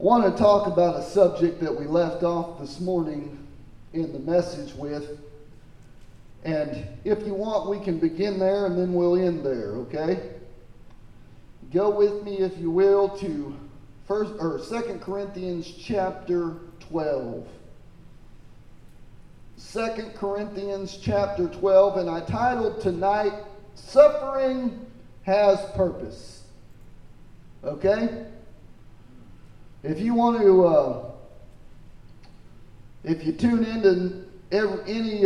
I want to talk about a subject that we left off this morning in the message with. And if you want, we can begin there and then we'll end there, okay? Go with me, if you will, to 2 Corinthians chapter 12. 2 Corinthians chapter 12, and I titled tonight, Suffering Has Purpose. Okay? If you want to, if you tune into any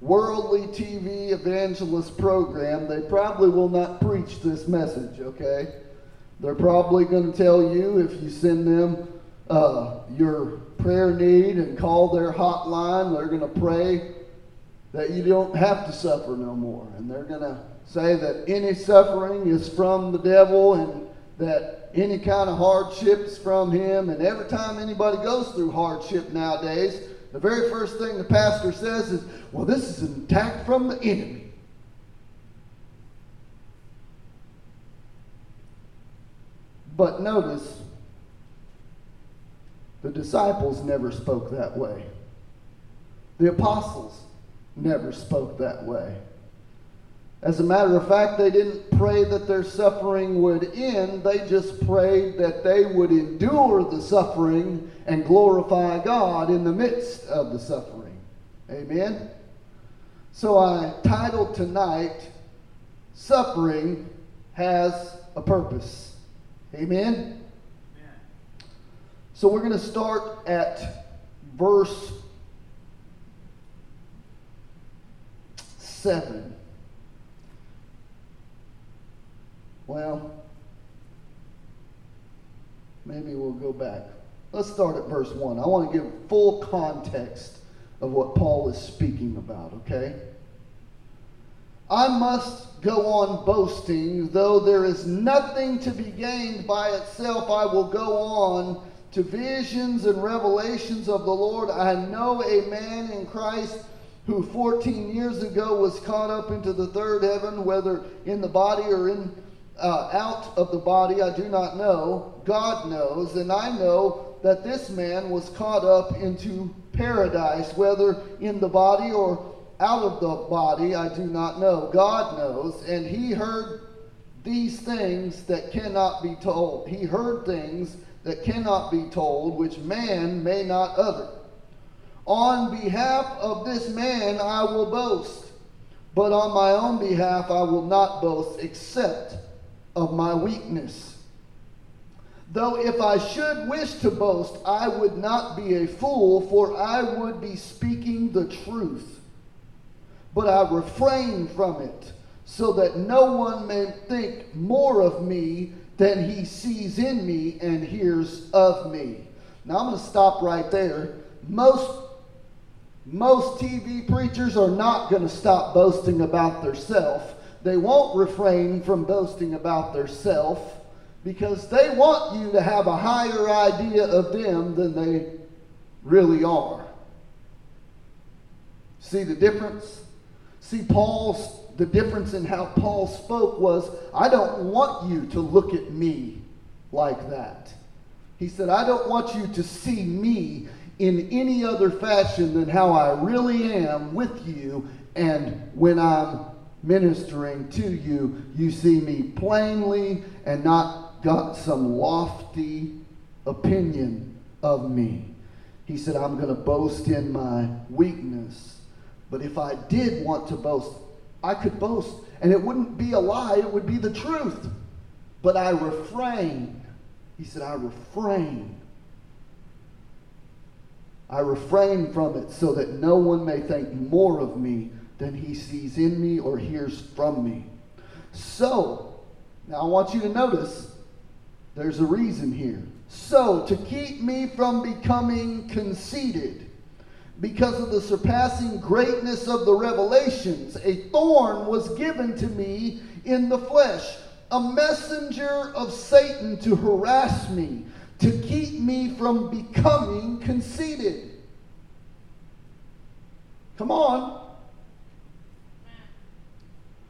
worldly TV evangelist program, they probably will not preach this message, okay? They're probably going to tell you, if you send them your prayer need and call their hotline, they're going to pray that you don't have to suffer no more. And they're going to say that any suffering is from the devil and that any kind of hardship's from him. And every time anybody goes through hardship nowadays, the very first thing the pastor says is, well, this is an attack from the enemy. But notice, the disciples never spoke that way. The apostles never spoke that way. As a matter of fact, they didn't pray that their suffering would end. They just prayed that they would endure the suffering and glorify God in the midst of the suffering. Amen? So I titled tonight, Suffering Has a Purpose. Amen? Amen. So we're going to start at verse 7. Well, maybe we'll go back. Let's start at verse 1. I want to give full context of what Paul is speaking about, okay? I must go on boasting, though there is nothing to be gained by itself. I will go on to visions and revelations of the Lord. I know a man in Christ who 14 years ago was caught up into the third heaven, whether in the body or out of the body, I do not know. God knows, and I know that this man was caught up into paradise, whether in the body or out of the body, I do not know. God knows, and he heard these things that cannot be told. He heard things that cannot be told, which man may not utter. On behalf of this man I will boast, but on my own behalf I will not boast, except of my weakness. Though if I should wish to boast, I would not be a fool, for I would be speaking the truth. But I refrain from it, so that no one may think more of me than he sees in me and hears of me. Now I'm going to stop right there. Most TV preachers are not going to stop boasting about themselves. They won't refrain from boasting about themselves because they want you to have a higher idea of them than they really are. See the difference? See, the difference in how Paul spoke was, I don't want you to look at me like that. He said, I don't want you to see me in any other fashion than how I really am with you. And when I'm ministering to you, you see me plainly and not got some lofty opinion of me. He said, I'm going to boast in my weakness. But if I did want to boast, I could boast. And it wouldn't be a lie, it would be the truth. But I refrain. He said, I refrain. I refrain from it so that no one may think more of me than he sees in me or hears from me. So, now I want you to notice, there's a reason here. So, to keep me from becoming conceited, because of the surpassing greatness of the revelations, a thorn was given to me in the flesh, a messenger of Satan to harass me, to keep me from becoming conceited. Come on.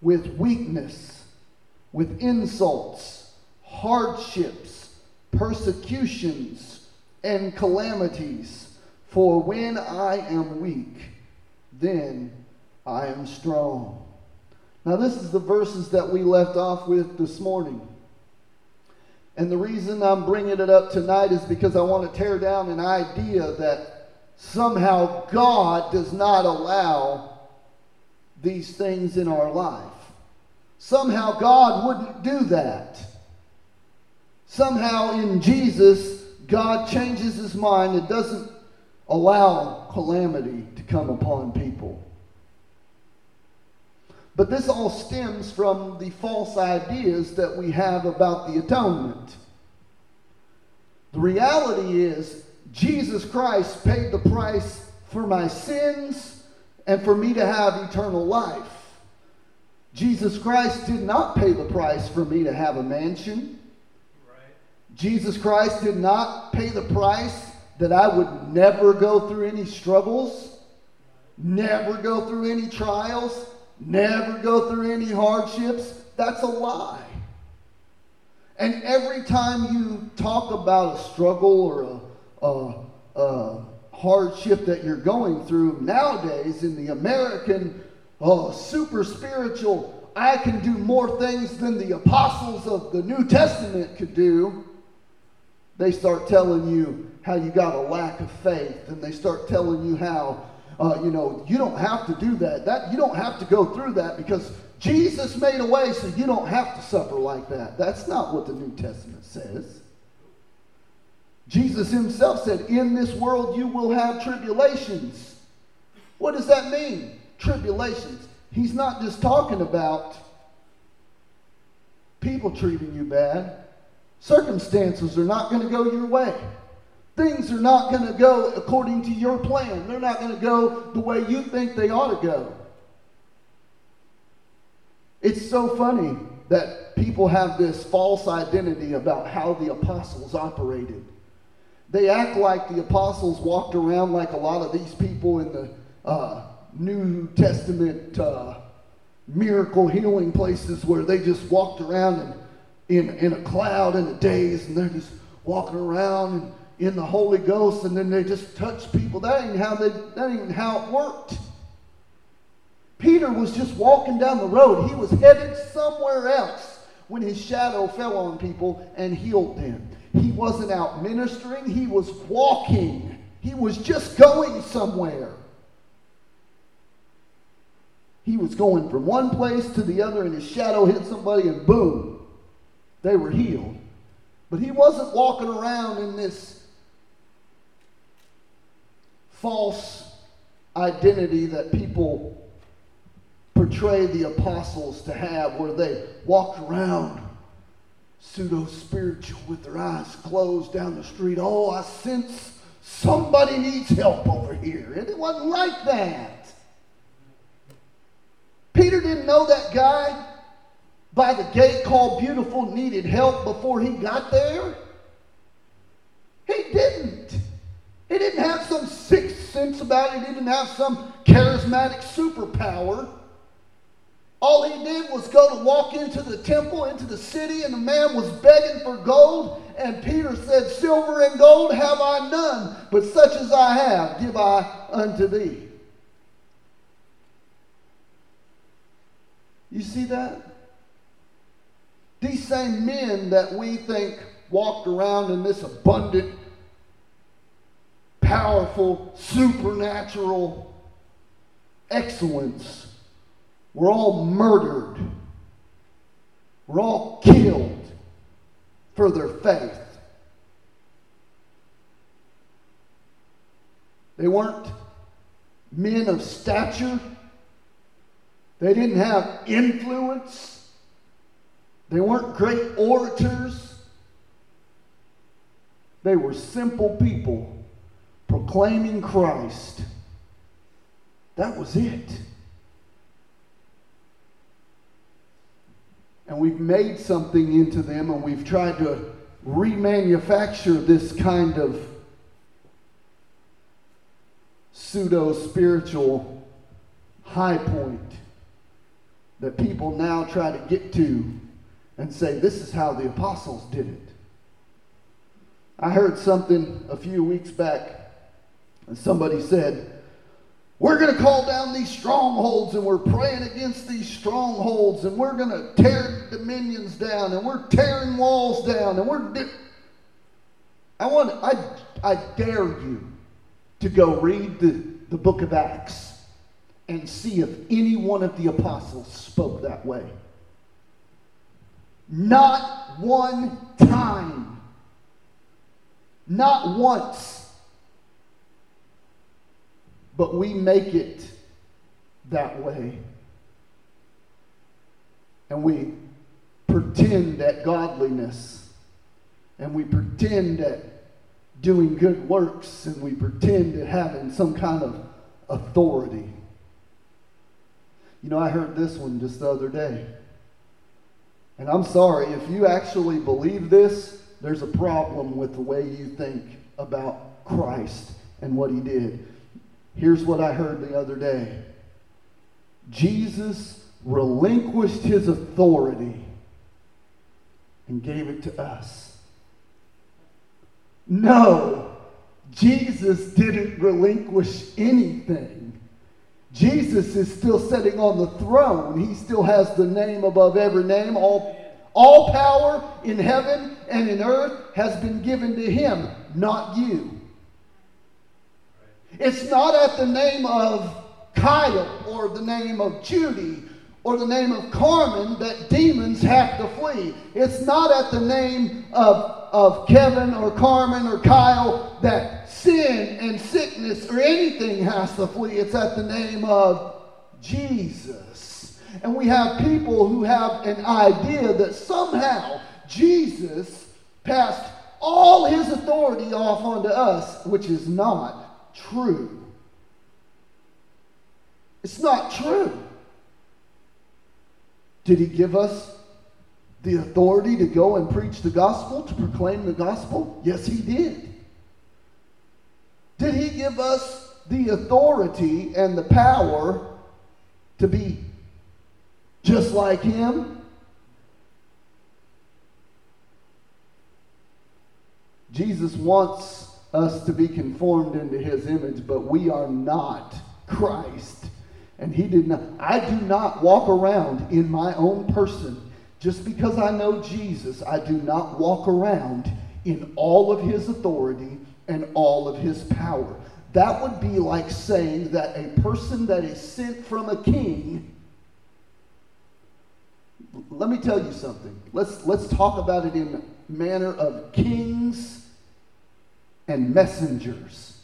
with weakness, with insults, hardships, persecutions, and calamities. For when I am weak, then I am strong. Now, this is the verses that we left off with this morning. And the reason I'm bringing it up tonight is because I want to tear down an idea that somehow God does not allow these things in our life. Somehow God wouldn't do that. Somehow in Jesus, God changes his mind and doesn't allow calamity to come upon people. But this all stems from the false ideas that we have about the atonement. The reality is, Jesus Christ paid the price for my sins and for me to have eternal life. Jesus Christ did not pay the price for me to have a mansion. Right. Jesus Christ did not pay the price that I would never go through any struggles, never go through any trials, never go through any hardships. That's a lie. And every time you talk about a struggle or a hardship that you're going through nowadays in the American super spiritual, I can do more things than the apostles of the New Testament could do, they start telling you how you got a lack of faith, and they start telling you how you don't have to do that. You don't have to go through that because Jesus made a way, so you don't have to suffer like that. That's not what the New Testament says. Jesus himself said, in this world you will have tribulations. What does that mean? Tribulations. He's not just talking about people treating you bad. Circumstances are not going to go your way. Things are not going to go according to your plan. They're not going to go the way you think they ought to go. It's so funny that people have this false identity about how the apostles operated. They act like the apostles walked around like a lot of these people in the New Testament miracle healing places where they just walked around in a cloud in a daze, and they're just walking around and in the Holy Ghost, and then they just touch people. That ain't how it worked. Peter was just walking down the road. He was headed somewhere else when his shadow fell on people and healed them. He wasn't out ministering. He was walking. He was just going somewhere. He was going from one place to the other, and his shadow hit somebody, and boom, they were healed. But he wasn't walking around in this false identity that people portray the apostles to have, where they walked around pseudo-spiritual with their eyes closed down the street. Oh, I sense somebody needs help over here. And it wasn't like that. Peter didn't know that guy by the gate called Beautiful needed help before he got there. He didn't. He didn't have some sixth sense about it. He didn't have some charismatic superpower. All he did was go to walk into the temple, into the city, and the man was begging for gold. And Peter said, silver and gold have I none, but such as I have give I unto thee. You see that? These same men that we think walked around in this abundant, powerful, supernatural excellence. We're all murdered. We're all killed for their faith. They weren't men of stature. They didn't have influence. They weren't great orators. They were simple people proclaiming Christ. That was it. And we've made something into them, and we've tried to remanufacture this kind of pseudo-spiritual high point that people now try to get to and say, this is how the apostles did it. I heard something a few weeks back, and somebody said, we're going to call down these strongholds, and we're praying against these strongholds, and we're going to tear dominions down, and we're tearing walls down, and we're... I dare you to go read the book of Acts and see if any one of the apostles spoke that way. Not one time. Not once. But we make it that way. And we pretend at godliness. And we pretend at doing good works. And we pretend at having some kind of authority. You know, I heard this one just the other day. And I'm sorry, if you actually believe this, there's a problem with the way you think about Christ and what he did. Here's what I heard the other day. Jesus relinquished his authority and gave it to us. No, Jesus didn't relinquish anything. Jesus is still sitting on the throne. He still has the name above every name. All power in heaven and in earth has been given to him, not you. It's not at the name of Kyle or the name of Judy or the name of Carmen that demons have to flee. It's not at the name of Kevin or Carmen or Kyle that sin and sickness or anything has to flee. It's at the name of Jesus. And we have people who have an idea that somehow Jesus passed all his authority off onto us, which is not true. It's not true. Did he give us the authority to go and preach the gospel, to proclaim the gospel? Yes, he did. Did he give us the authority and the power to be just like him? Jesus wants us to be conformed into his image, but we are not Christ. And he did not. I do not walk around in my own person. Just because I know Jesus, I do not walk around in all of his authority and all of his power. That would be like saying that a person that is sent from a king... Let me tell you something. Let's talk about it in the manner of kings and messengers.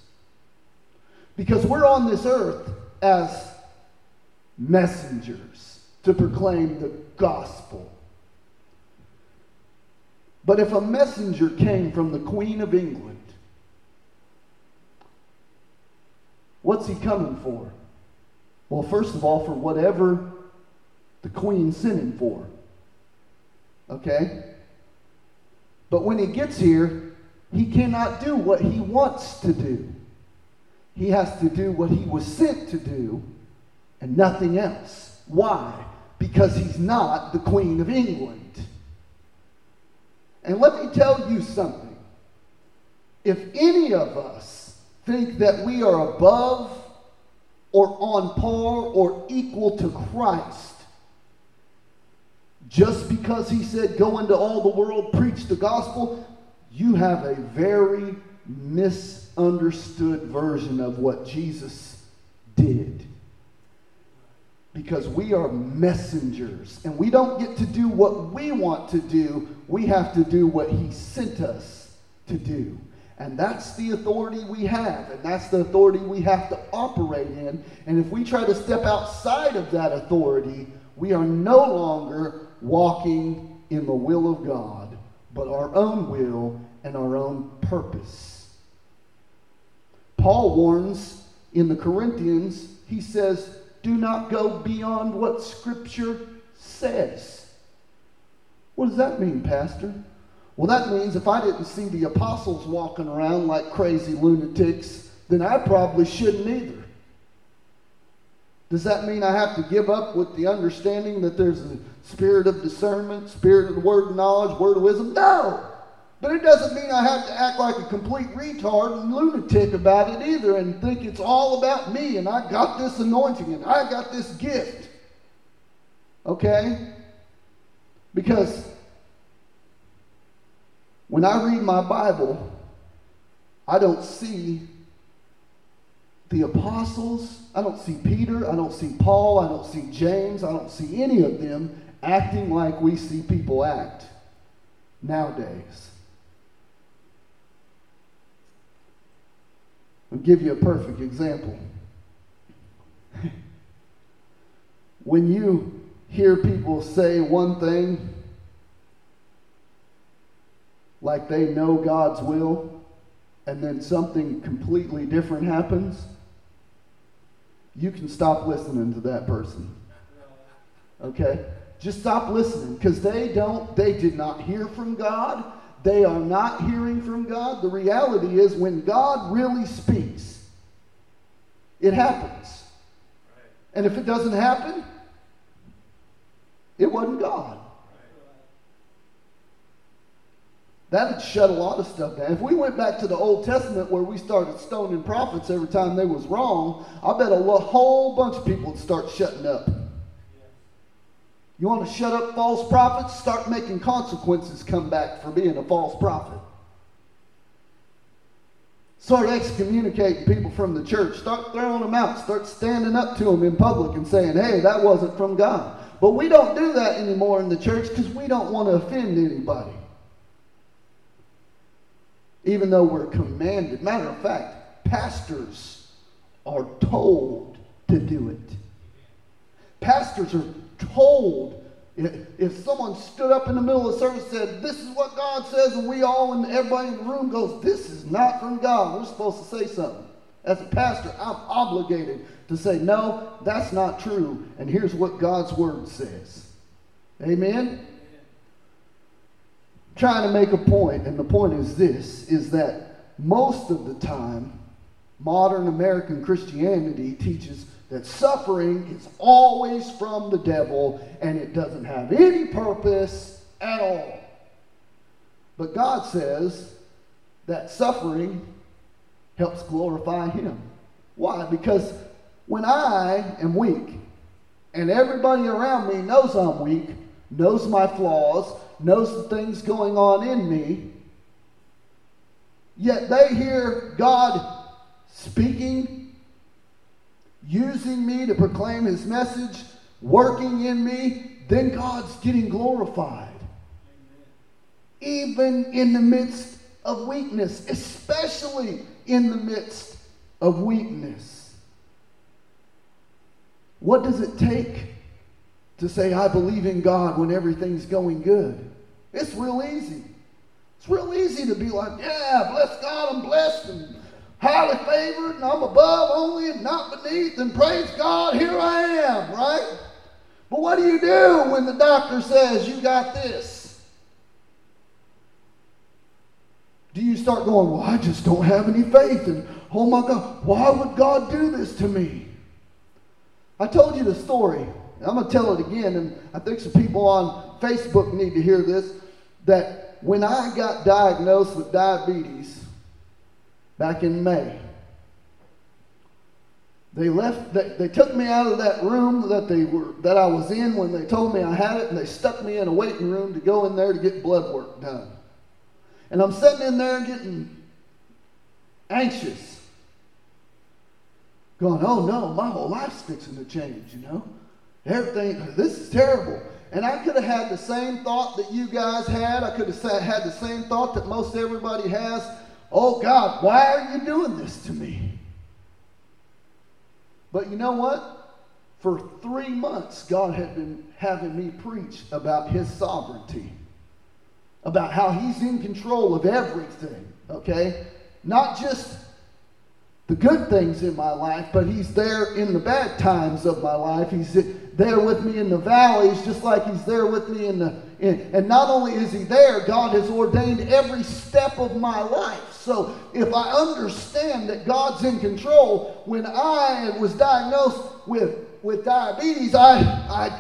Because we're on this earth as messengers to proclaim the gospel. But if a messenger came from the Queen of England, what's he coming for? Well, first of all, for whatever the Queen sent him for. Okay? But when he gets here, he cannot do what he wants to do. He has to do what he was sent to do and nothing else. Why? Because he's not the Queen of England. And let me tell you something. If any of us think that we are above or on par or equal to Christ, just because he said, go into all the world, preach the gospel, you have a very misunderstood version of what Jesus did. Because we are messengers, and we don't get to do what we want to do. We have to do what he sent us to do. And that's the authority we have, and that's the authority we have to operate in. And if we try to step outside of that authority, we are no longer walking in the will of God, but our own will. and our own purpose. Paul warns in the Corinthians, he says, do not go beyond what Scripture says. What does that mean, Pastor? Well, that means if I didn't see the apostles walking around like crazy lunatics, then I probably shouldn't either. Does that mean I have to give up with the understanding that there's a spirit of discernment, spirit of word knowledge, word of wisdom? No! But it doesn't mean I have to act like a complete retard and lunatic about it either and think it's all about me and I got this anointing and I got this gift. Okay? Because when I read my Bible, I don't see the apostles, I don't see Peter, I don't see Paul, I don't see James, I don't see any of them acting like we see people act nowadays. I'll give you a perfect example. When you hear people say one thing, like they know God's will, and then something completely different happens, you can stop listening to that person. Okay? Just stop listening, because they did not hear from God. They are not hearing from God. The reality is when God really speaks, it happens. And if it doesn't happen, it wasn't God. That'd shut a lot of stuff down. If we went back to the Old Testament where we started stoning prophets every time they was wrong, I bet a whole bunch of people would start shutting up. You want to shut up false prophets? Start making consequences come back for being a false prophet. Start excommunicating people from the church. Start throwing them out. Start standing up to them in public and saying, hey, that wasn't from God. But we don't do that anymore in the church because we don't want to offend anybody. Even though we're commanded. Matter of fact, pastors are told to do it. Pastors are told. If someone stood up in the middle of the service and said, this is what God says, and we all and everybody in the room goes, this is not from God. We're supposed to say something. As a pastor, I'm obligated to say, no, that's not true. And here's what God's word says. Amen? Trying to make a point, and the point is this, is that most of the time, modern American Christianity teaches that suffering is always from the devil, and it doesn't have any purpose at all. But God says that suffering helps glorify Him. Why? Because when I am weak, and everybody around me knows I'm weak, knows my flaws, knows the things going on in me, yet they hear God speaking, using me to proclaim His message, working in me, then God's getting glorified. Amen. Even in the midst of weakness, especially in the midst of weakness. What does it take to say, I believe in God when everything's going good? It's real easy. It's real easy to be like, yeah, bless God, I'm blessed and highly favored and I'm above only and not beneath and praise God, here I am, right? But what do you do when the doctor says you got this? Do you start going, well, I just don't have any faith and oh my God, why would God do this to me? I told you the story. I'm going to tell it again, and I think some people on Facebook need to hear this, that when I got diagnosed with diabetes back in May, they took me out of that room that I was in when they told me I had it, and they stuck me in a waiting room to go in there to get blood work done. And I'm sitting in there getting anxious, going, oh no, my whole life's fixing to change, you know? Everything, this is terrible. And I could have had the same thought that you guys had. I could have had the same thought that most everybody has. Oh God, why are you doing this to me? But you know what? For 3 months, God had been having me preach about His sovereignty. about how he's in control of everything, okay? Not just the good things in my life, but he's there in the bad times of my life. He's there with me in the valleys, just like he's there with me and not only is he there, God has ordained every step of my life. So if I understand that God's in control, when I was diagnosed with diabetes, I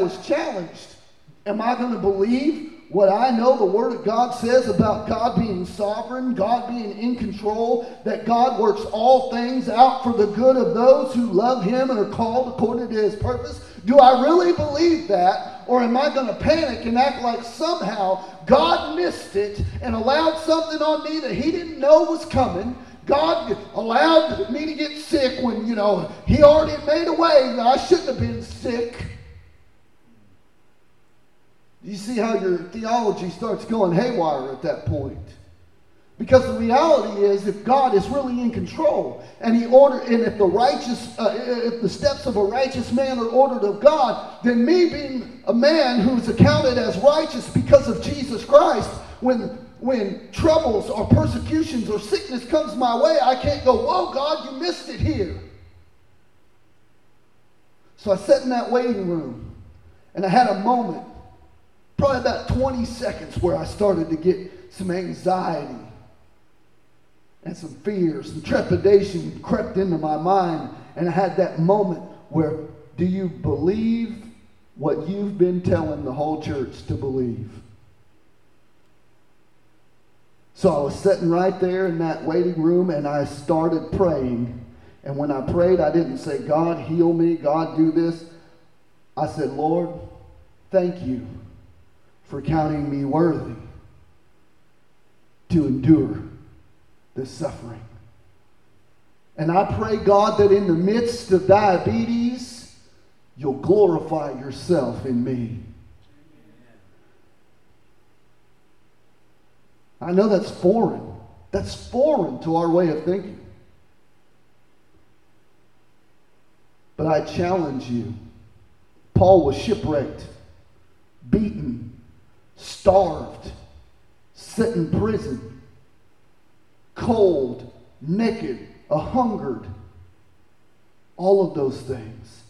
was challenged. Am I going to believe what I know the Word of God says about God being sovereign, God being in control, that God works all things out for the good of those who love Him and are called according to His purpose? Do I really believe that, or am I going to panic and act like somehow God missed it and allowed something on me that He didn't know was coming? God allowed me to get sick when, He already made a way that I shouldn't have been sick. You see how your theology starts going haywire at that point. Because the reality is, if God is really in control, and if the if the steps of a righteous man are ordered of God, then me being a man who is accounted as righteous because of Jesus Christ, when troubles or persecutions or sickness comes my way, I can't go, whoa, God, you missed it here. So I sat in that waiting room, and I had a moment, probably about 20 seconds, where I started to get some anxiety and some fear, some trepidation crept into my mind. And I had that moment where, do you believe what you've been telling the whole church to believe? So I was sitting right there in that waiting room, and I started praying. And when I prayed, I didn't say, God, heal me, God, do this. I said, Lord, thank you for counting me worthy to endure this suffering. And I pray, God, that in the midst of diabetes, you'll glorify yourself in me. I know that's foreign. That's foreign to our way of thinking. But I challenge you. Paul was shipwrecked, beaten, starved, set in prison, cold, naked, hungered, all of those things.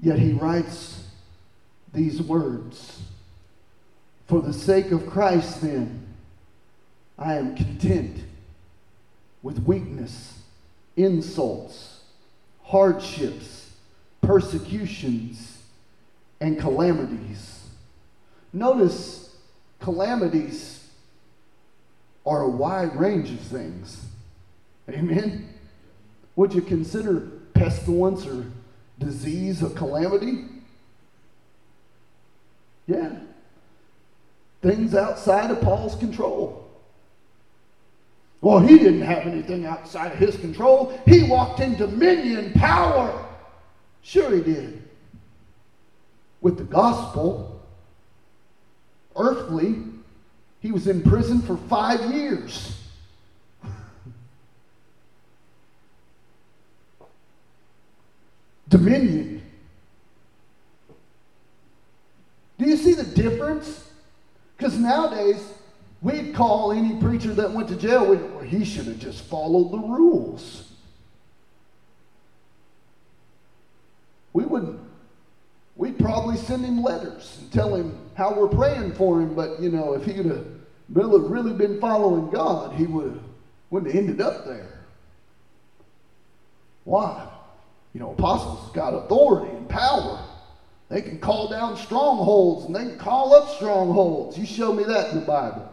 Yet he writes these words, for the sake of Christ, then, I am content with weakness, insults, hardships, persecutions, and calamities. Notice, calamities are a wide range of things. Amen? Would you consider pestilence or disease a calamity? Yeah. Things outside of Paul's control. Well, he didn't have anything outside of his control. He walked in dominion, power. Sure he did. With the gospel, earthly, he was in prison for 5 years. Dominion. Do you see the difference? Because nowadays, we'd call any preacher that went to jail, he should have just followed the rules. We wouldn't. We'd probably send him letters and tell him how we're praying for him, but if he'd have really been following God, he wouldn't have ended up there. Why? Apostles got authority and power. They can call down strongholds and they can call up strongholds. You show me that in the Bible.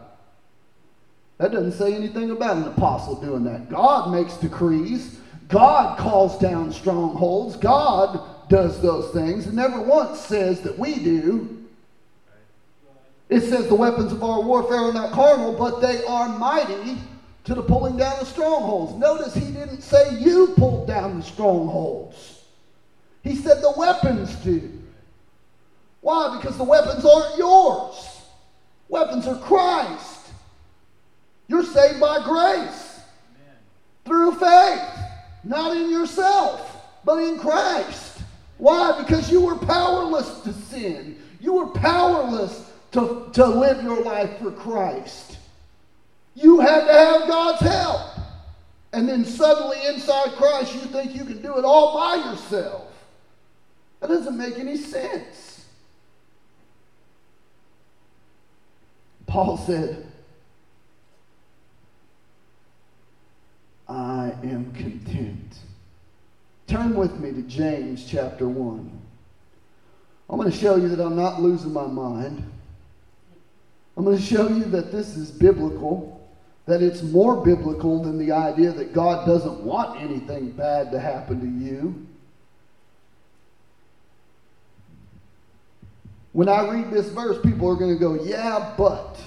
That doesn't say anything about an apostle doing that. God makes decrees. God calls down strongholds. God does those things. It never once says that we do. It says the weapons of our warfare are not carnal, but they are mighty to the pulling down of strongholds. Notice he didn't say you pulled down the strongholds. He said the weapons do. Why? Because the weapons aren't yours. Weapons are Christ. You're saved by grace. Amen. Through faith. Not in yourself, but in Christ. Why? Because you were powerless to sin. You were powerless to live your life for Christ. You had to have God's help. And then suddenly inside Christ, you think you can do it all by yourself. That doesn't make any sense. Paul said, I am content. Turn with me to James chapter 1. I'm going to show you that I'm not losing my mind. I'm going to show you that this is biblical, that it's more biblical than the idea that God doesn't want anything bad to happen to you. When I read this verse, people are going to go, yeah, but.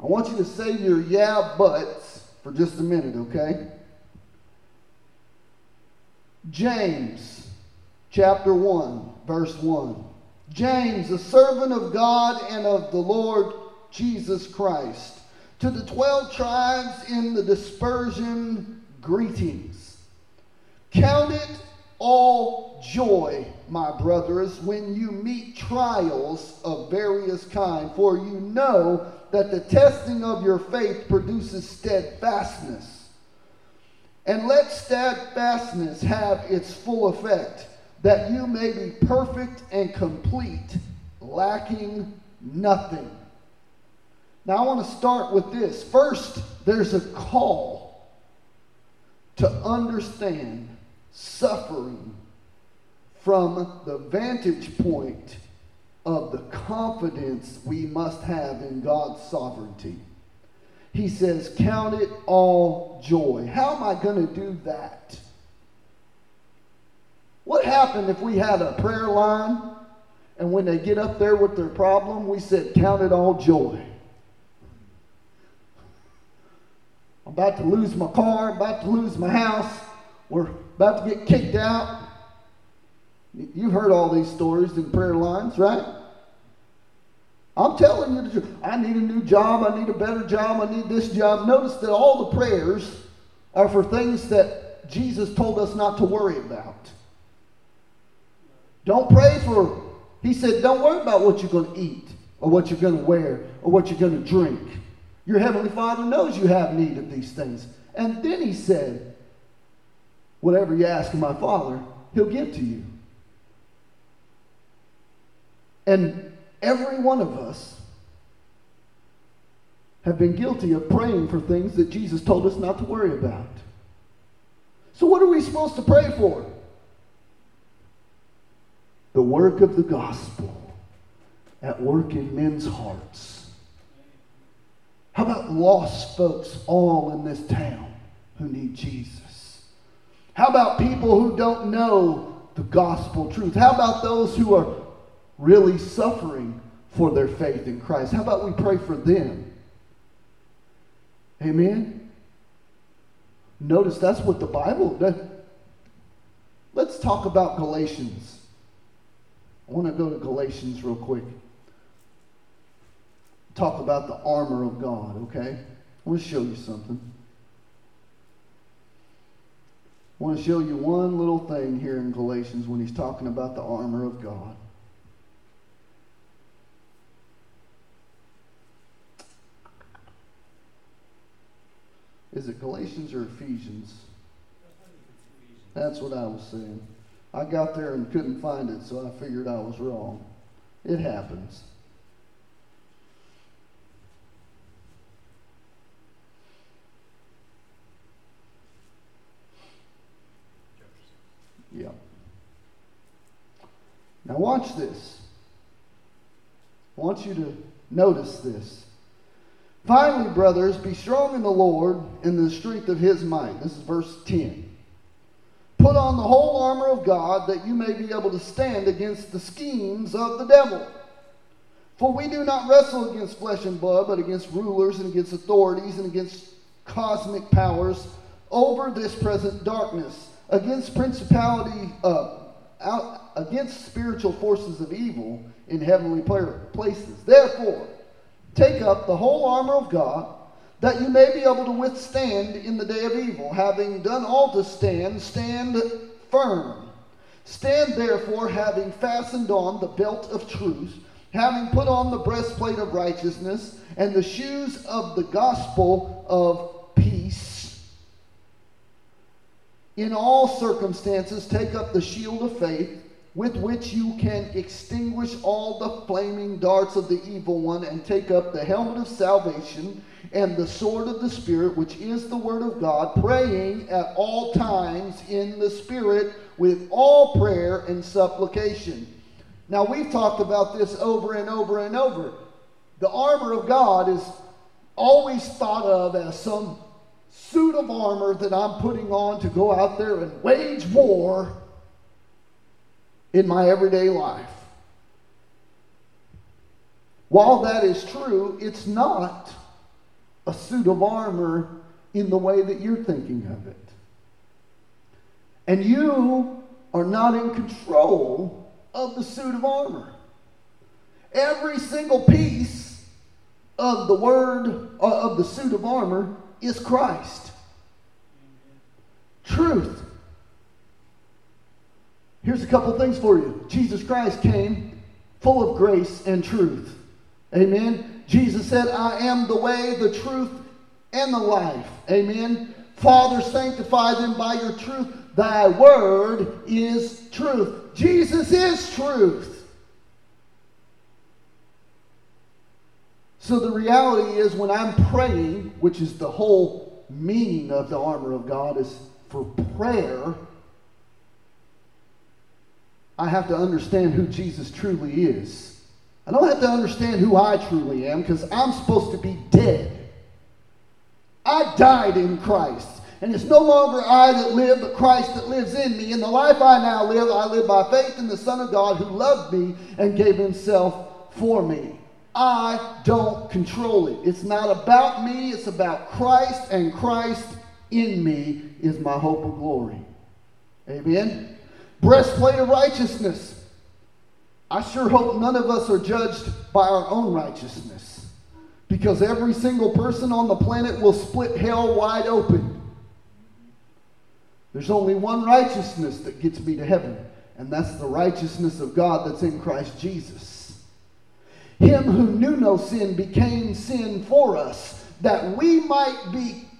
I want you to say your yeah, buts for just a minute, okay? James chapter 1, verse 1. James, a servant of God and of the Lord Jesus Christ, to the 12 tribes in the dispersion, greetings. Count it all joy, my brothers, when you meet trials of various kinds, for you know that the testing of your faith produces steadfastness. And let steadfastness have its full effect, that you may be perfect and complete, lacking nothing. Now I want to start with this. First, there's a call to understand suffering from the vantage point of the confidence we must have in God's sovereignty. He says, count it all joy. How am I going to do that? What happened if we had a prayer line and when they get up there with their problem, we said, count it all joy? I'm about to lose my car, I'm about to lose my house, we're about to get kicked out. You've heard all these stories in prayer lines, right? I'm telling you the truth. I need a new job, I need a better job, I need this job. Notice that all the prayers are for things that Jesus told us not to worry about. Don't pray for, he said, don't worry about what you're going to eat or what you're going to wear or what you're going to drink. Your Heavenly Father knows you have need of these things. And then he said, whatever you ask of my Father, he'll give to you. And every one of us have been guilty of praying for things that Jesus told us not to worry about. So what are we supposed to pray for? The work of the gospel at work in men's hearts. How about lost folks all in this town who need Jesus? How about people who don't know the gospel truth? How about those who are really suffering for their faith in Christ? How about we pray for them? Amen? Notice that's what the Bible does. Let's talk about Galatians. I want to go to Galatians real quick. Talk about the armor of God, okay? I want to show you something. I want to show you one little thing here in Galatians when he's talking about the armor of God. Is it Galatians or Ephesians? That's what I was saying. I got there and couldn't find it, so I figured I was wrong. It happens. Yeah. Now watch this. I want you to notice this. Finally, brothers, be strong in the Lord and in the strength of his might. This is verse 10. Put on the whole armor of God that you may be able to stand against the schemes of the devil. For we do not wrestle against flesh and blood, but against rulers and against authorities and against cosmic powers over this present darkness, against principality, against spiritual forces of evil in heavenly places. Therefore, take up the whole armor of God, that you may be able to withstand in the day of evil. Having done all to stand, stand firm. Stand therefore, having fastened on the belt of truth, having put on the breastplate of righteousness, and the shoes of the gospel of peace. In all circumstances, take up the shield of faith, with which you can extinguish all the flaming darts of the evil one, and take up the helmet of salvation and the sword of the Spirit, which is the word of God, praying at all times in the Spirit with all prayer and supplication. Now, we've talked about this over and over and over. The armor of God is always thought of as some suit of armor that I'm putting on to go out there and wage war in my everyday life. While that is true, it's not a suit of armor in the way that you're thinking of it. And you are not in control of the suit of armor. Every single piece of the word, of the suit of armor is Christ. Truth. Here's a couple things for you. Jesus Christ came full of grace and truth. Amen. Jesus said, I am the way, the truth, and the life. Amen. Father, sanctify them by your truth. Thy word is truth. Jesus is truth. So the reality is, when I'm praying, which is the whole meaning of the armor of God, is for prayer, I have to understand who Jesus truly is. I don't have to understand who I truly am, because I'm supposed to be dead. I died in Christ. And it's no longer I that live, but Christ that lives in me. In the life I now live, I live by faith in the Son of God who loved me and gave himself for me. I don't control it. It's not about me. It's about Christ, and Christ in me is my hope of glory. Amen? Breastplate of righteousness. I sure hope none of us are judged by our own righteousness, because every single person on the planet will split hell wide open. There's only one righteousness that gets me to heaven, and that's the righteousness of God that's in Christ Jesus. Him who knew no sin became sin for us, that we might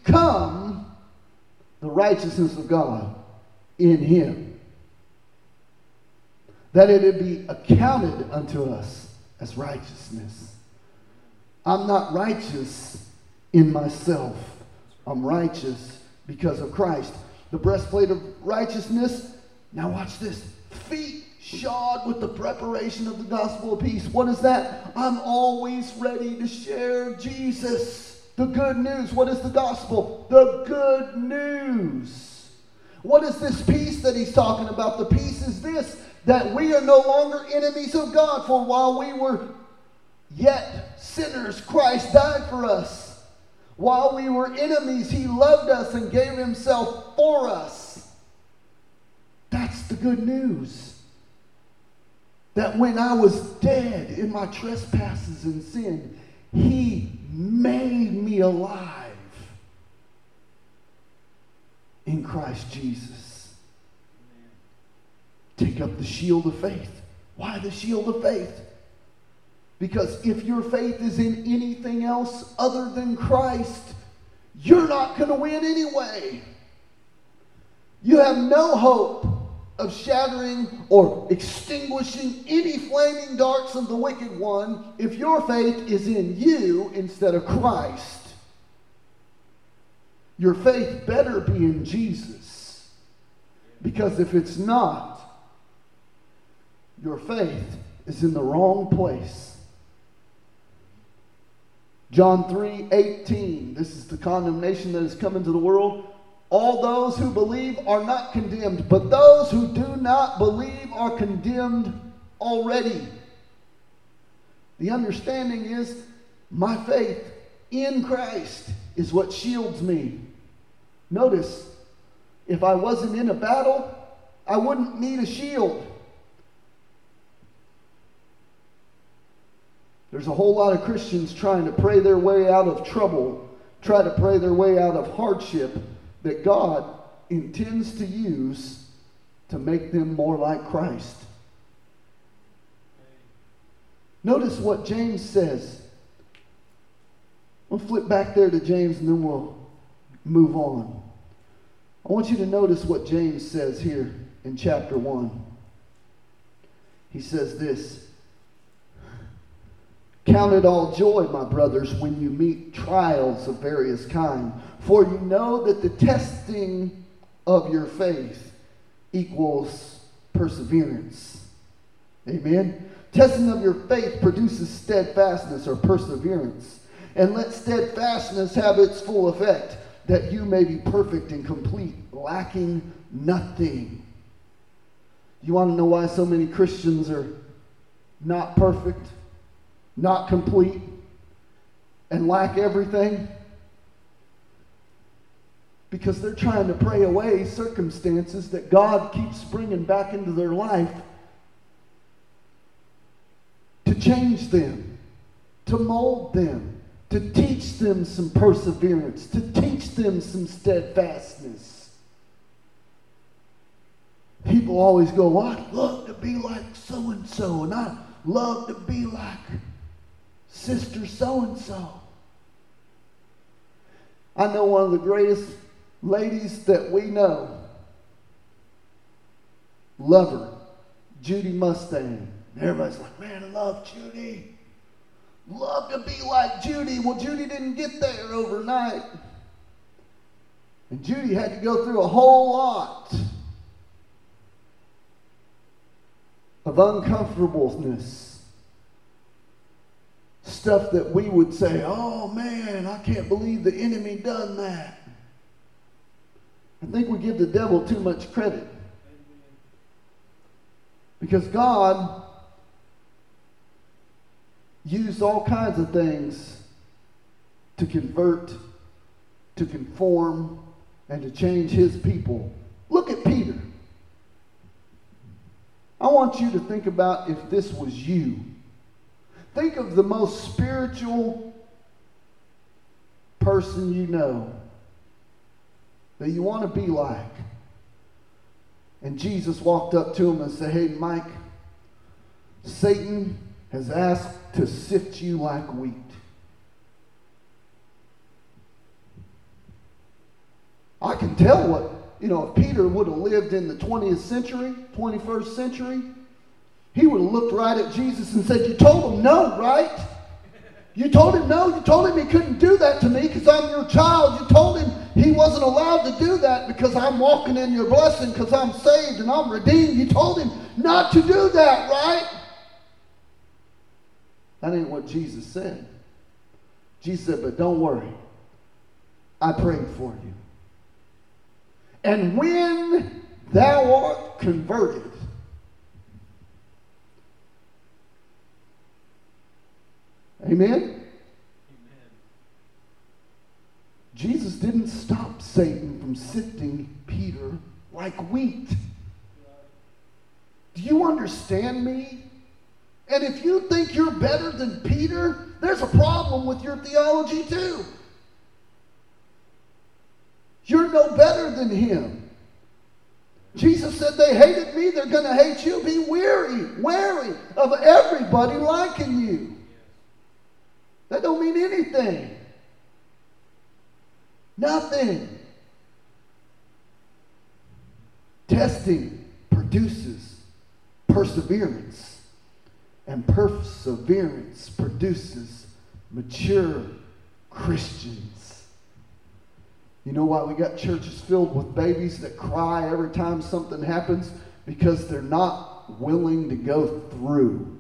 become the righteousness of God in him. That it would be accounted unto us as righteousness. I'm not righteous in myself. I'm righteous because of Christ. The breastplate of righteousness. Now watch this. Feet shod with the preparation of the gospel of peace. What is that? I'm always ready to share Jesus, the good news. What is the gospel? The good news. What is this peace that he's talking about? The peace is this: that we are no longer enemies of God, for while we were yet sinners, Christ died for us. While we were enemies, he loved us and gave himself for us. That's the good news. That when I was dead in my trespasses and sin, he made me alive in Christ Jesus. Take up the shield of faith. Why the shield of faith? Because if your faith is in anything else other than Christ, you're not going to win anyway. You have no hope of shattering or extinguishing any flaming darts of the wicked one if your faith is in you instead of Christ. Your faith better be in Jesus, because if it's not, your faith is in the wrong place. John 3:18. This is the condemnation that has come into the world. All those who believe are not condemned, but those who do not believe are condemned already. The understanding is, my faith in Christ is what shields me. Notice, if I wasn't in a battle, I wouldn't need a shield. There's a whole lot of Christians trying to pray their way out of trouble, try to pray their way out of hardship that God intends to use to make them more like Christ. Notice what James says. We'll flip back there to James and then we'll move on. I want you to notice what James says here in chapter 1. He says this. Count it all joy, my brothers, when you meet trials of various kinds, for you know that the testing of your faith equals perseverance. Amen? Testing of your faith produces steadfastness or perseverance. And let steadfastness have its full effect, that you may be perfect and complete, lacking nothing. You want to know why so many Christians are not perfect, not complete, and lack everything? Because they're trying to pray away circumstances that God keeps bringing back into their life to change them, to mold them, to teach them some perseverance, to teach them some steadfastness. People always go, well, I'd love to be like so-and-so, and I'd love to be like sister so-and-so. I know one of the greatest ladies that we know, love her, Judy Mustang. Everybody's like, man, I love Judy. Love to be like Judy. Well, Judy didn't get there overnight. And Judy had to go through a whole lot of uncomfortableness. Stuff that we would say, oh man, I can't believe the enemy done that. I think we give the devil too much credit. Because God used all kinds of things to convert, to conform, and to change his people. Look at Peter. I want you to think about if this was you. Think of the most spiritual person you know that you want to be like. And Jesus walked up to him and said, hey, Mike, Satan has asked to sift you like wheat. I can tell if Peter would have lived in the 20th century, 21st century, he would have looked right at Jesus and said, you told him no, right? You told him no. You told him he couldn't do that to me because I'm your child. You told him he wasn't allowed to do that because I'm walking in your blessing, because I'm saved and I'm redeemed. You told him not to do that, right? That ain't what Jesus said. Jesus said, but don't worry. I prayed for you. And when thou art converted, amen? Amen? Jesus didn't stop Satan from sifting Peter like wheat. Do you understand me? And if you think you're better than Peter, there's a problem with your theology too. You're no better than him. Jesus said they hated me, they're going to hate you. Be wary of everybody liking you. That don't mean anything. Nothing. Testing produces perseverance. And perseverance produces mature Christians. You know why we got churches filled with babies that cry every time something happens? Because they're not willing to go through.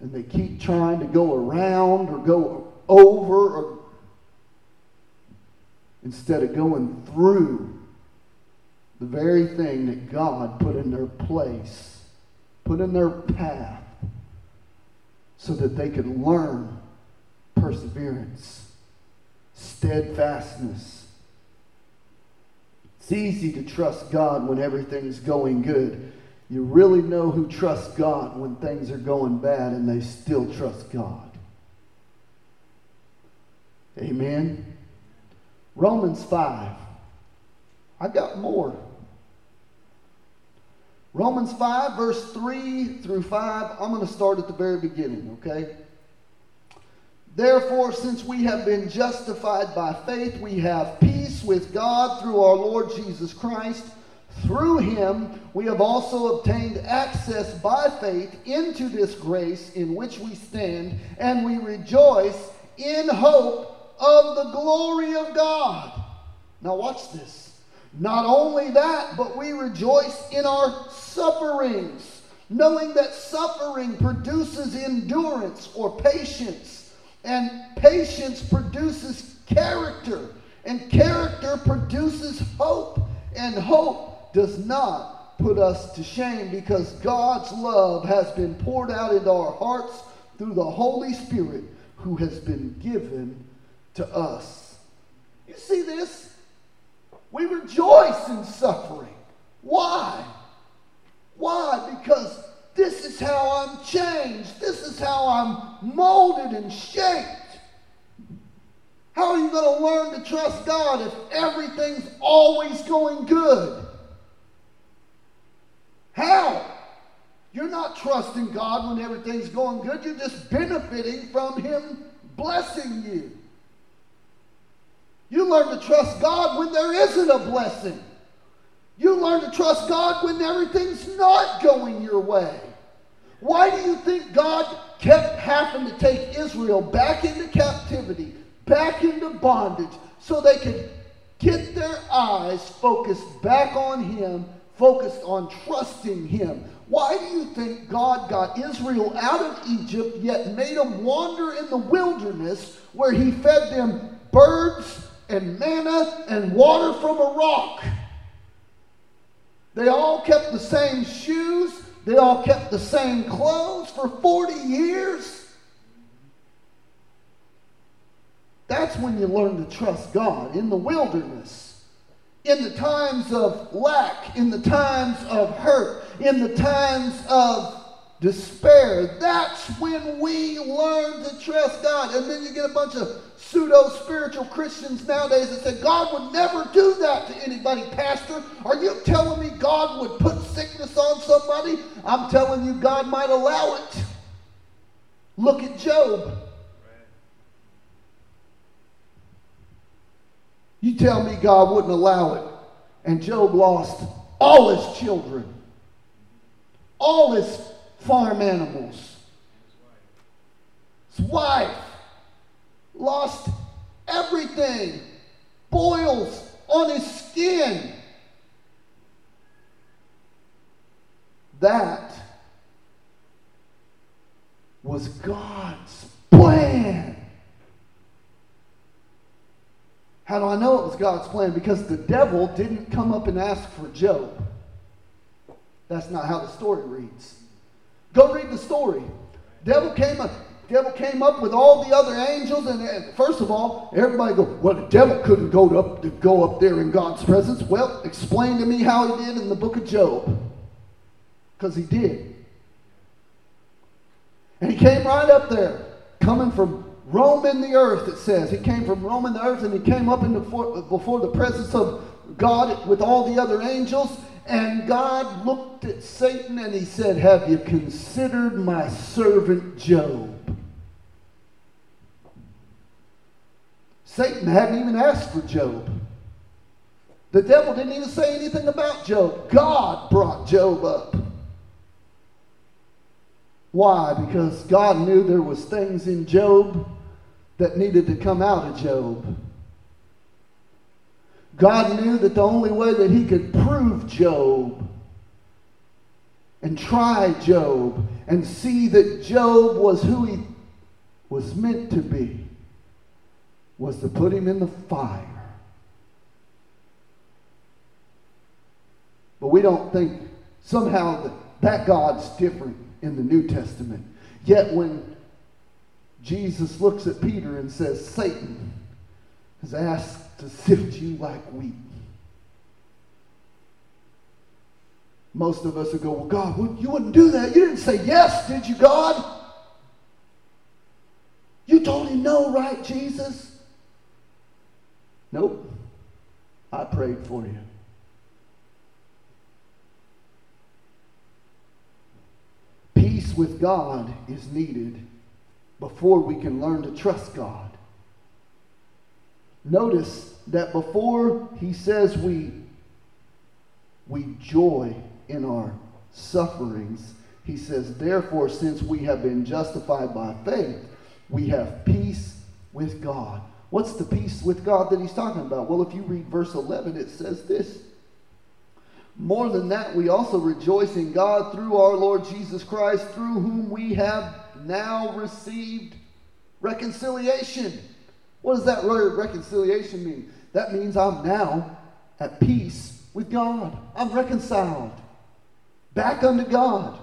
And they keep trying to go around or go over or instead of going through the very thing that God put in their place, put in their path, so that they could learn perseverance, steadfastness. It's easy to trust God when everything's going good. You really know who trusts God when things are going bad and they still trust God. Amen? Romans 5. I got more. Romans 5, verse 3 through 5, I'm going to start at the very beginning, okay? Therefore, since we have been justified by faith, we have peace with God through our Lord Jesus Christ. Through him, we have also obtained access by faith into this grace in which we stand, and we rejoice in hope of the glory of God. Now watch this. Not only that, but we rejoice in our sufferings, knowing that suffering produces endurance or patience, and patience produces character, and character produces hope, and hope does not put us to shame because God's love has been poured out into our hearts through the Holy Spirit who has been given to us. You see this? We rejoice in suffering. Why? Why? Because this is how I'm changed. This is how I'm molded and shaped. How are you going to learn to trust God if everything's always going good? How? You're not trusting God when everything's going good. You're just benefiting from Him blessing you. You learn to trust God when there isn't a blessing. You learn to trust God when everything's not going your way. Why do you think God kept having to take Israel back into captivity, back into bondage, so they could get their eyes focused back on Him, focused on trusting Him? Why do you think God got Israel out of Egypt, yet made them wander in the wilderness where He fed them birds and manna and water from a rock? They all kept the same shoes. They all kept the same clothes for 40 years. That's when you learn to trust God, in the wilderness, in the times of lack, in the times of hurt, in the times of despair. That's when we learn to trust God. And then you get a bunch of pseudo-spiritual Christians nowadays that say, God would never do that to anybody, Pastor. Are you telling me God would put sickness on somebody? I'm telling you, God might allow it. Look at Job. You tell me God wouldn't allow it, and Job lost all his children, all his farm animals, his wife, lost everything, boils on his skin. That was God's plan. How do I know it was God's plan? Because the devil didn't come up and ask for Job. That's not how the story reads. Go read the story. Devil came up with all the other angels, and first of all, everybody go, well, the devil couldn't go up there in God's presence. Well, explain to me how he did in the book of Job. Because he did. And he came right up there, coming from roaming the earth, it says. He came from roaming the earth, and he came up before the presence of God with all the other angels. And God looked at Satan and he said, have you considered my servant Job? Satan hadn't even asked for Job. The devil didn't even say anything about Job. God brought Job up. Why? Because God knew there was things in Job that needed to come out of Job. God knew that the only way that he could prove Job and try Job and see that Job was who he was meant to be was to put him in the fire. But we don't think somehow that God's different in the New Testament. Yet when Jesus looks at Peter and says, Satan has asked to sift you like wheat. Most of us would go, well, God, you wouldn't do that. You didn't say yes, did you, God? You told him no, right, Jesus? Nope. I prayed for you. peace with God is needed before we can learn to trust God. Notice that before he says we joy in our sufferings, he says, therefore, since we have been justified by faith, we have peace with God. What's the peace with God that he's talking about? Well, if you read verse 11, it says this. More than that, we also rejoice in God through our Lord Jesus Christ, through whom we have now received reconciliation. What does that word reconciliation mean? That means I'm now at peace with God. I'm reconciled back unto God.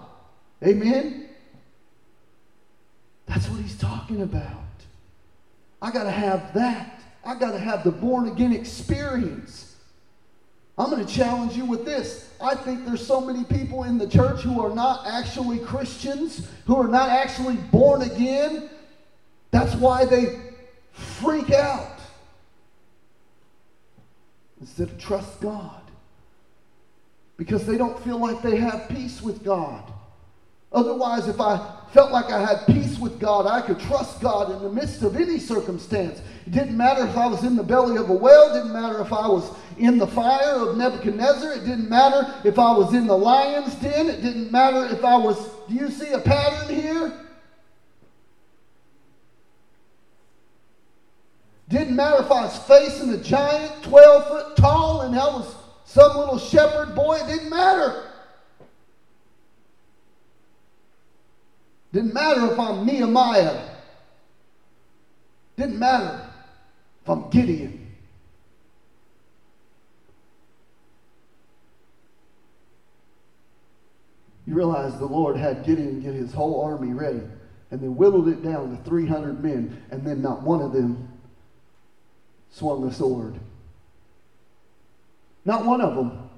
Amen? That's what he's talking about. I got to have that. I got to have the born-again experience. I'm going to challenge you with this. I think there's so many people in the church who are not actually Christians, who are not actually born again. That's why they freak out instead of trust God. Because they don't feel like they have peace with God. Otherwise, if I felt like I had peace with God, I could trust God in the midst of any circumstance. It didn't matter if I was in the belly of a whale. It didn't matter if I was in the fire of Nebuchadnezzar. It didn't matter if I was in the lion's den. It didn't matter if I was... Do you see a pattern here? Didn't matter if I was facing a giant 12 foot tall and I was some little shepherd boy. It didn't matter. Didn't matter if I'm Nehemiah. Didn't matter if I'm Gideon. You realize the Lord had Gideon get his whole army ready and then whittled it down to 300 men, and then not one of them swung a sword. Not one of them.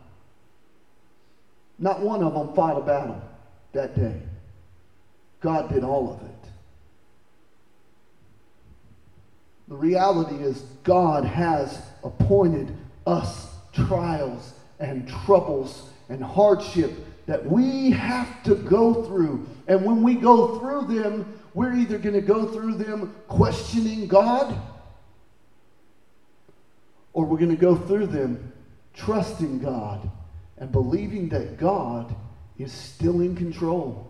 Not one of them fought a battle that day. God did all of it. The reality is God has appointed us trials and troubles and hardship that we have to go through. And when we go through them, we're either going to go through them questioning God, or we're going to go through them trusting God and believing that God is still in control.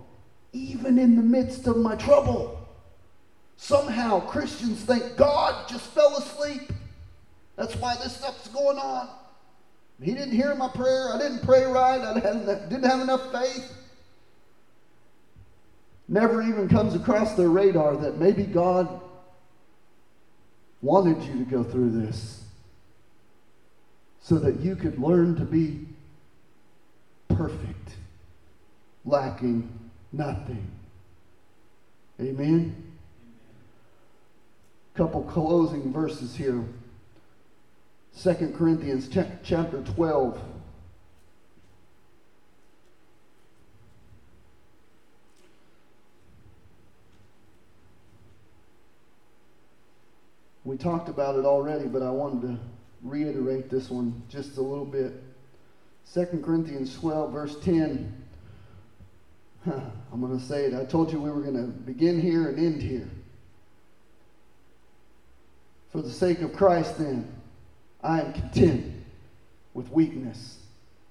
Even in the midst of my trouble. Somehow Christians think God just fell asleep. That's why this stuff's going on. He didn't hear my prayer. I didn't pray right. I didn't have enough faith. Never even comes across their radar that maybe God wanted you to go through this so that you could learn to be perfect, lacking nothing. Amen? A couple closing verses here. 2 Corinthians chapter 12. We talked about it already, but I wanted to reiterate this one just a little bit. 2 Corinthians 12, verse 10. I'm going to say it. I told you we were going to begin here and end here. For the sake of Christ, then, I am content with weakness,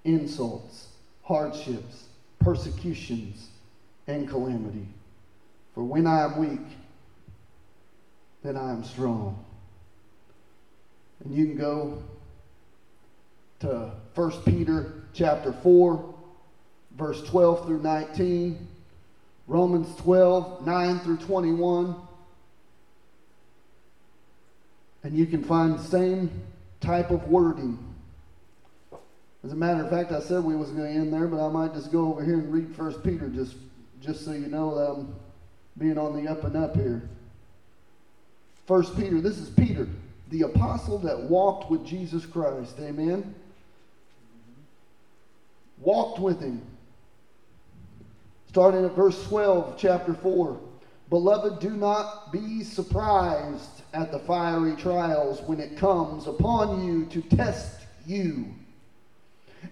insults, hardships, persecutions, and calamity. For when I am weak, then I am strong. And you can go to 1 Peter chapter 4. Verse 12 through 19, Romans 12, 9 through 21. And you can find the same type of wording. As a matter of fact, I said we was going to end there, but I might just go over here and read 1 Peter just so you know that I'm being on the up and up here. 1 Peter, this is Peter, the apostle that walked with Jesus Christ. Amen? Walked with him. Starting at verse 12, chapter 4. Beloved, do not be surprised at the fiery trials when it comes upon you to test you,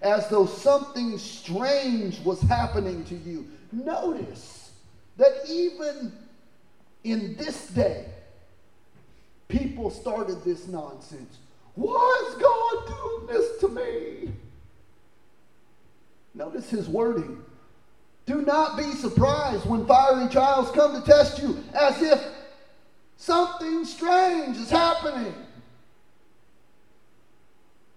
as though something strange was happening to you. Notice that even in this day, people started this nonsense. Why is God doing this to me? Notice his wording. Do not be surprised when fiery trials come to test you, as if something strange is happening.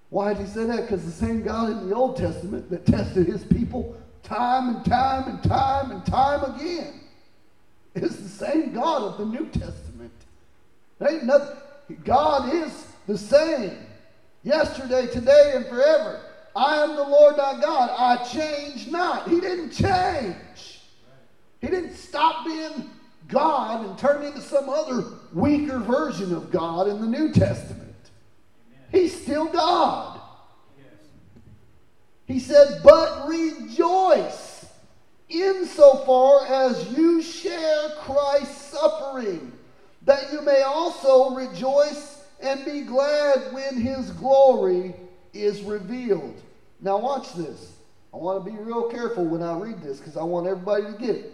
Why did he say that? Because the same God in the Old Testament that tested his people time and time and time and time again is the same God of the New Testament. There ain't nothing. God is the same yesterday, today, and forever. I am the Lord thy God. I change not. He didn't change. He didn't stop being God and turn into some other weaker version of God in the New Testament. Amen. He's still God. Yes. He said, but rejoice insofar as you share Christ's suffering, that you may also rejoice and be glad when his glory is revealed. Now watch this. I want to be real careful when I read this because I want everybody to get it.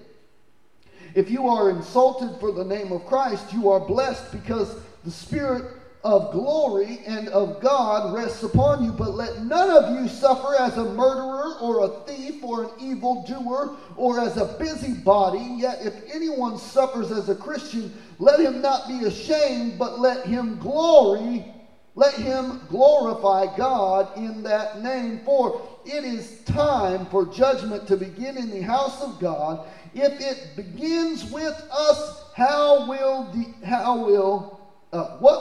If you are insulted for the name of Christ, you are blessed because the Spirit of glory and of God rests upon you. But let none of you suffer as a murderer or a thief or an evildoer or as a busybody. Yet if anyone suffers as a Christian, let him not be ashamed, but let him glorify God in that name. For it is time for judgment to begin in the house of God. If it begins with us, what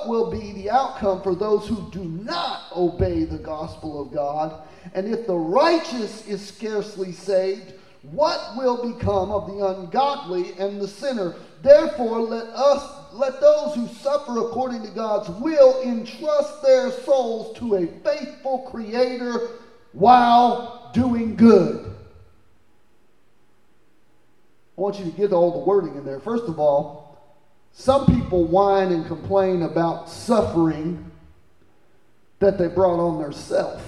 will be the outcome for those who do not obey the gospel of God? And if the righteous is scarcely saved, what will become of the ungodly and the sinner? Therefore, let those who suffer according to God's will entrust their souls to a faithful Creator while doing good. I want you to get all the wording in there. First of all, some people whine and complain about suffering that they brought on themselves.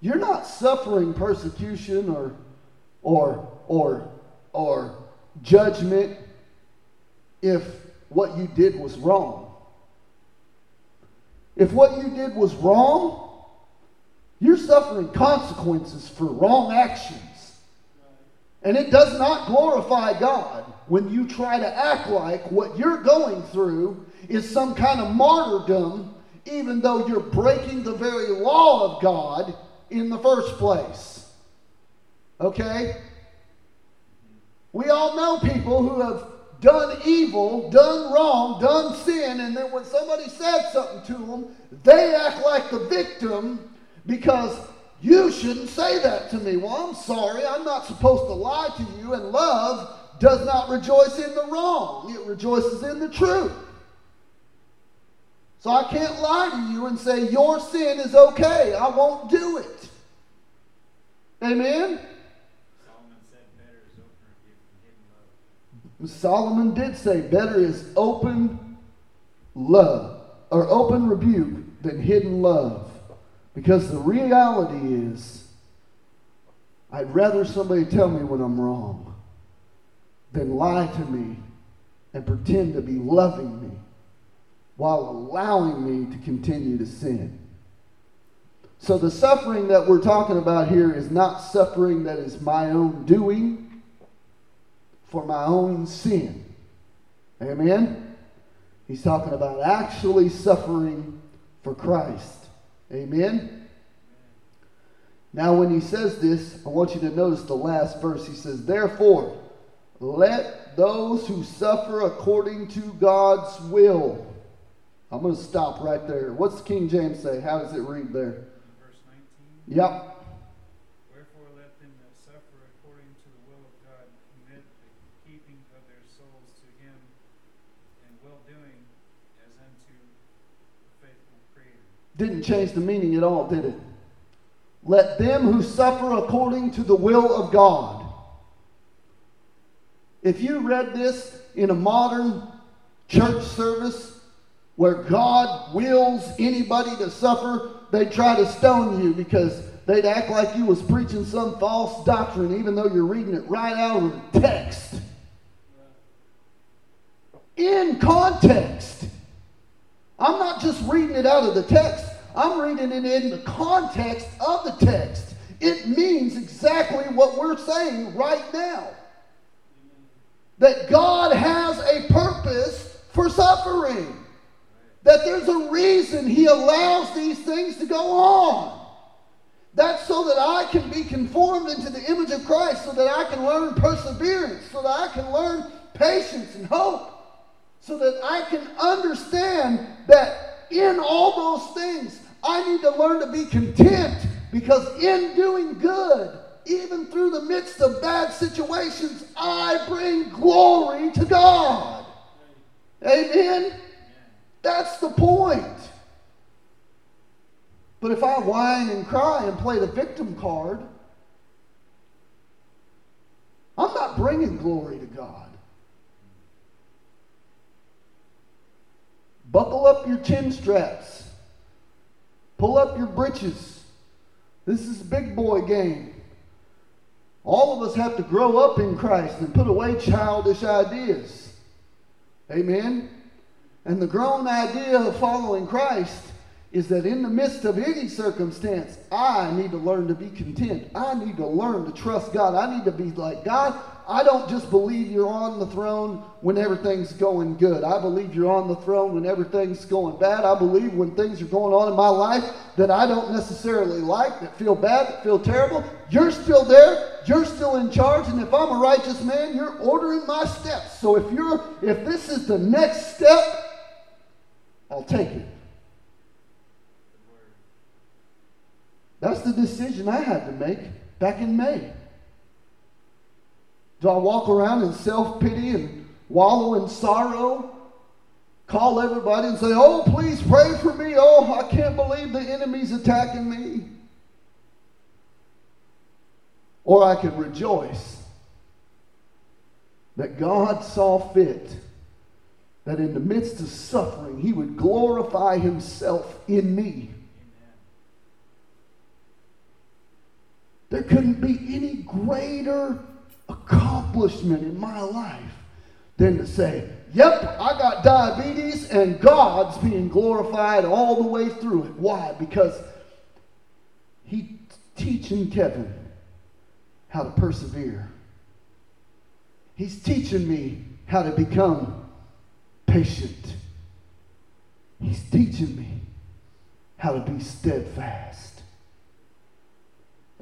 You're not suffering persecution or judgment if what you did was wrong. If what you did was wrong, you're suffering consequences for wrong actions. And it does not glorify God when you try to act like what you're going through is some kind of martyrdom, even though you're breaking the very law of God in the first place. Okay? We all know people who have done evil, done wrong, done sin, and then when somebody said something to them, they act like the victim. Because you shouldn't say that to me. Well, I'm sorry. I'm not supposed to lie to you. And love does not rejoice in the wrong. It rejoices in the truth. So I can't lie to you and say your sin is okay. I won't do it. Amen? Solomon said better is open forgiven love. Solomon did say better is open love or open rebuke than hidden love. Because the reality is, I'd rather somebody tell me when I'm wrong than lie to me and pretend to be loving me while allowing me to continue to sin. So the suffering that we're talking about here is not suffering that is my own doing for my own sin. Amen? He's talking about actually suffering for Christ. Amen? Now when he says this, I want you to notice the last verse. He says, therefore, let those who suffer according to God's will. I'm going to stop right there. What's King James say? How does it read there? Verse 19. Yep. Wherefore let them that suffer according to the will of God commit the keeping of their souls to him and well-doing as unto faithful Creator. Didn't change the meaning at all, did it? Let them who suffer according to the will of God. If you read this in a modern church service where God wills anybody to suffer, they try to stone you because They'd act like you was preaching some false doctrine even though you're reading it right out of the text. In context. I'm not just reading it out of the text. I'm reading it in the context of the text. It means exactly what we're saying right now. That God has a purpose for suffering. That there's a reason He allows these things to go on. That's so that I can be conformed into the image of Christ, so that I can learn perseverance, so that I can learn patience and hope, so that I can understand that in all those things, I need to learn to be content, because in doing good, even through the midst of bad situations, I bring glory to God. Amen? That's the point. But if I whine and cry and play the victim card, I'm not bringing glory to God. Buckle up your chin straps. Pull up your britches. This is big boy game. All of us have to grow up in Christ and put away childish ideas. Amen? And the grown idea of following Christ is that in the midst of any circumstance, I need to learn to be content. I need to learn to trust God. I need to be like, God, I don't just believe you're on the throne when everything's going good. I believe you're on the throne when everything's going bad. I believe when things are going on in my life that I don't necessarily like, that feel bad, that feel terrible, you're still there. You're still in charge. And if I'm a righteous man, you're ordering my steps. So if this is the next step, I'll take it. That's the decision I had to make back in May. Do I walk around in self-pity and wallow in sorrow? Call everybody and say, oh, please pray for me. Oh, I can't believe the enemy's attacking me. Or I could rejoice that God saw fit that in the midst of suffering, He would glorify Himself in me. Amen. There couldn't be any greater accomplishment in my life than to say, yep, I got diabetes and God's being glorified all the way through it. Why? Because He's teaching Kevin how to persevere. He's teaching me how to become patient. He's teaching me how to be steadfast.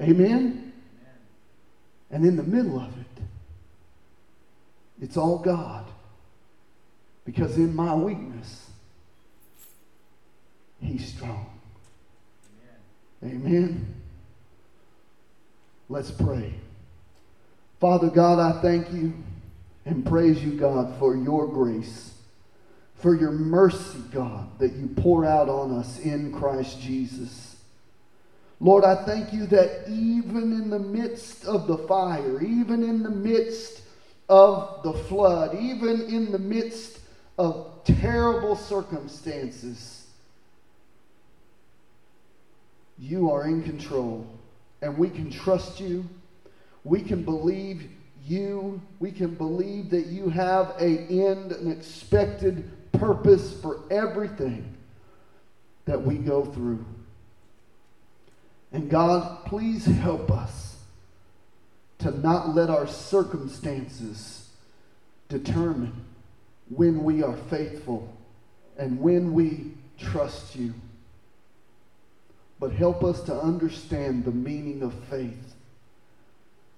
Amen? And in the middle of it, it's all God. Because in my weakness, He's strong. Amen? Let's pray. Father God, I thank You and praise You, God, for Your grace. For Your mercy, God, that You pour out on us in Christ Jesus. Lord, I thank You that even in the midst of the fire, even in the midst of the flood, even in the midst of terrible circumstances, You are in control. And we can trust You. We can believe You. We can believe that You have an end, an expected purpose for everything that we go through. And God, please help us to not let our circumstances determine when we are faithful and when we trust You. But help us to understand the meaning of faith,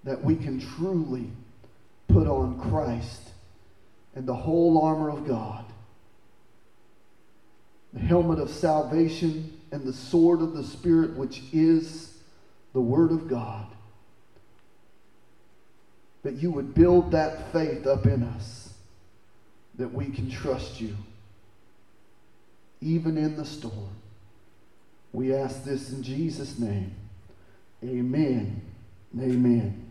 that we can truly put on Christ and the whole armor of God. The helmet of salvation and the sword of the Spirit, which is the Word of God. That You would build that faith up in us, that we can trust You, even in the storm. We ask this in Jesus' name. Amen. Amen.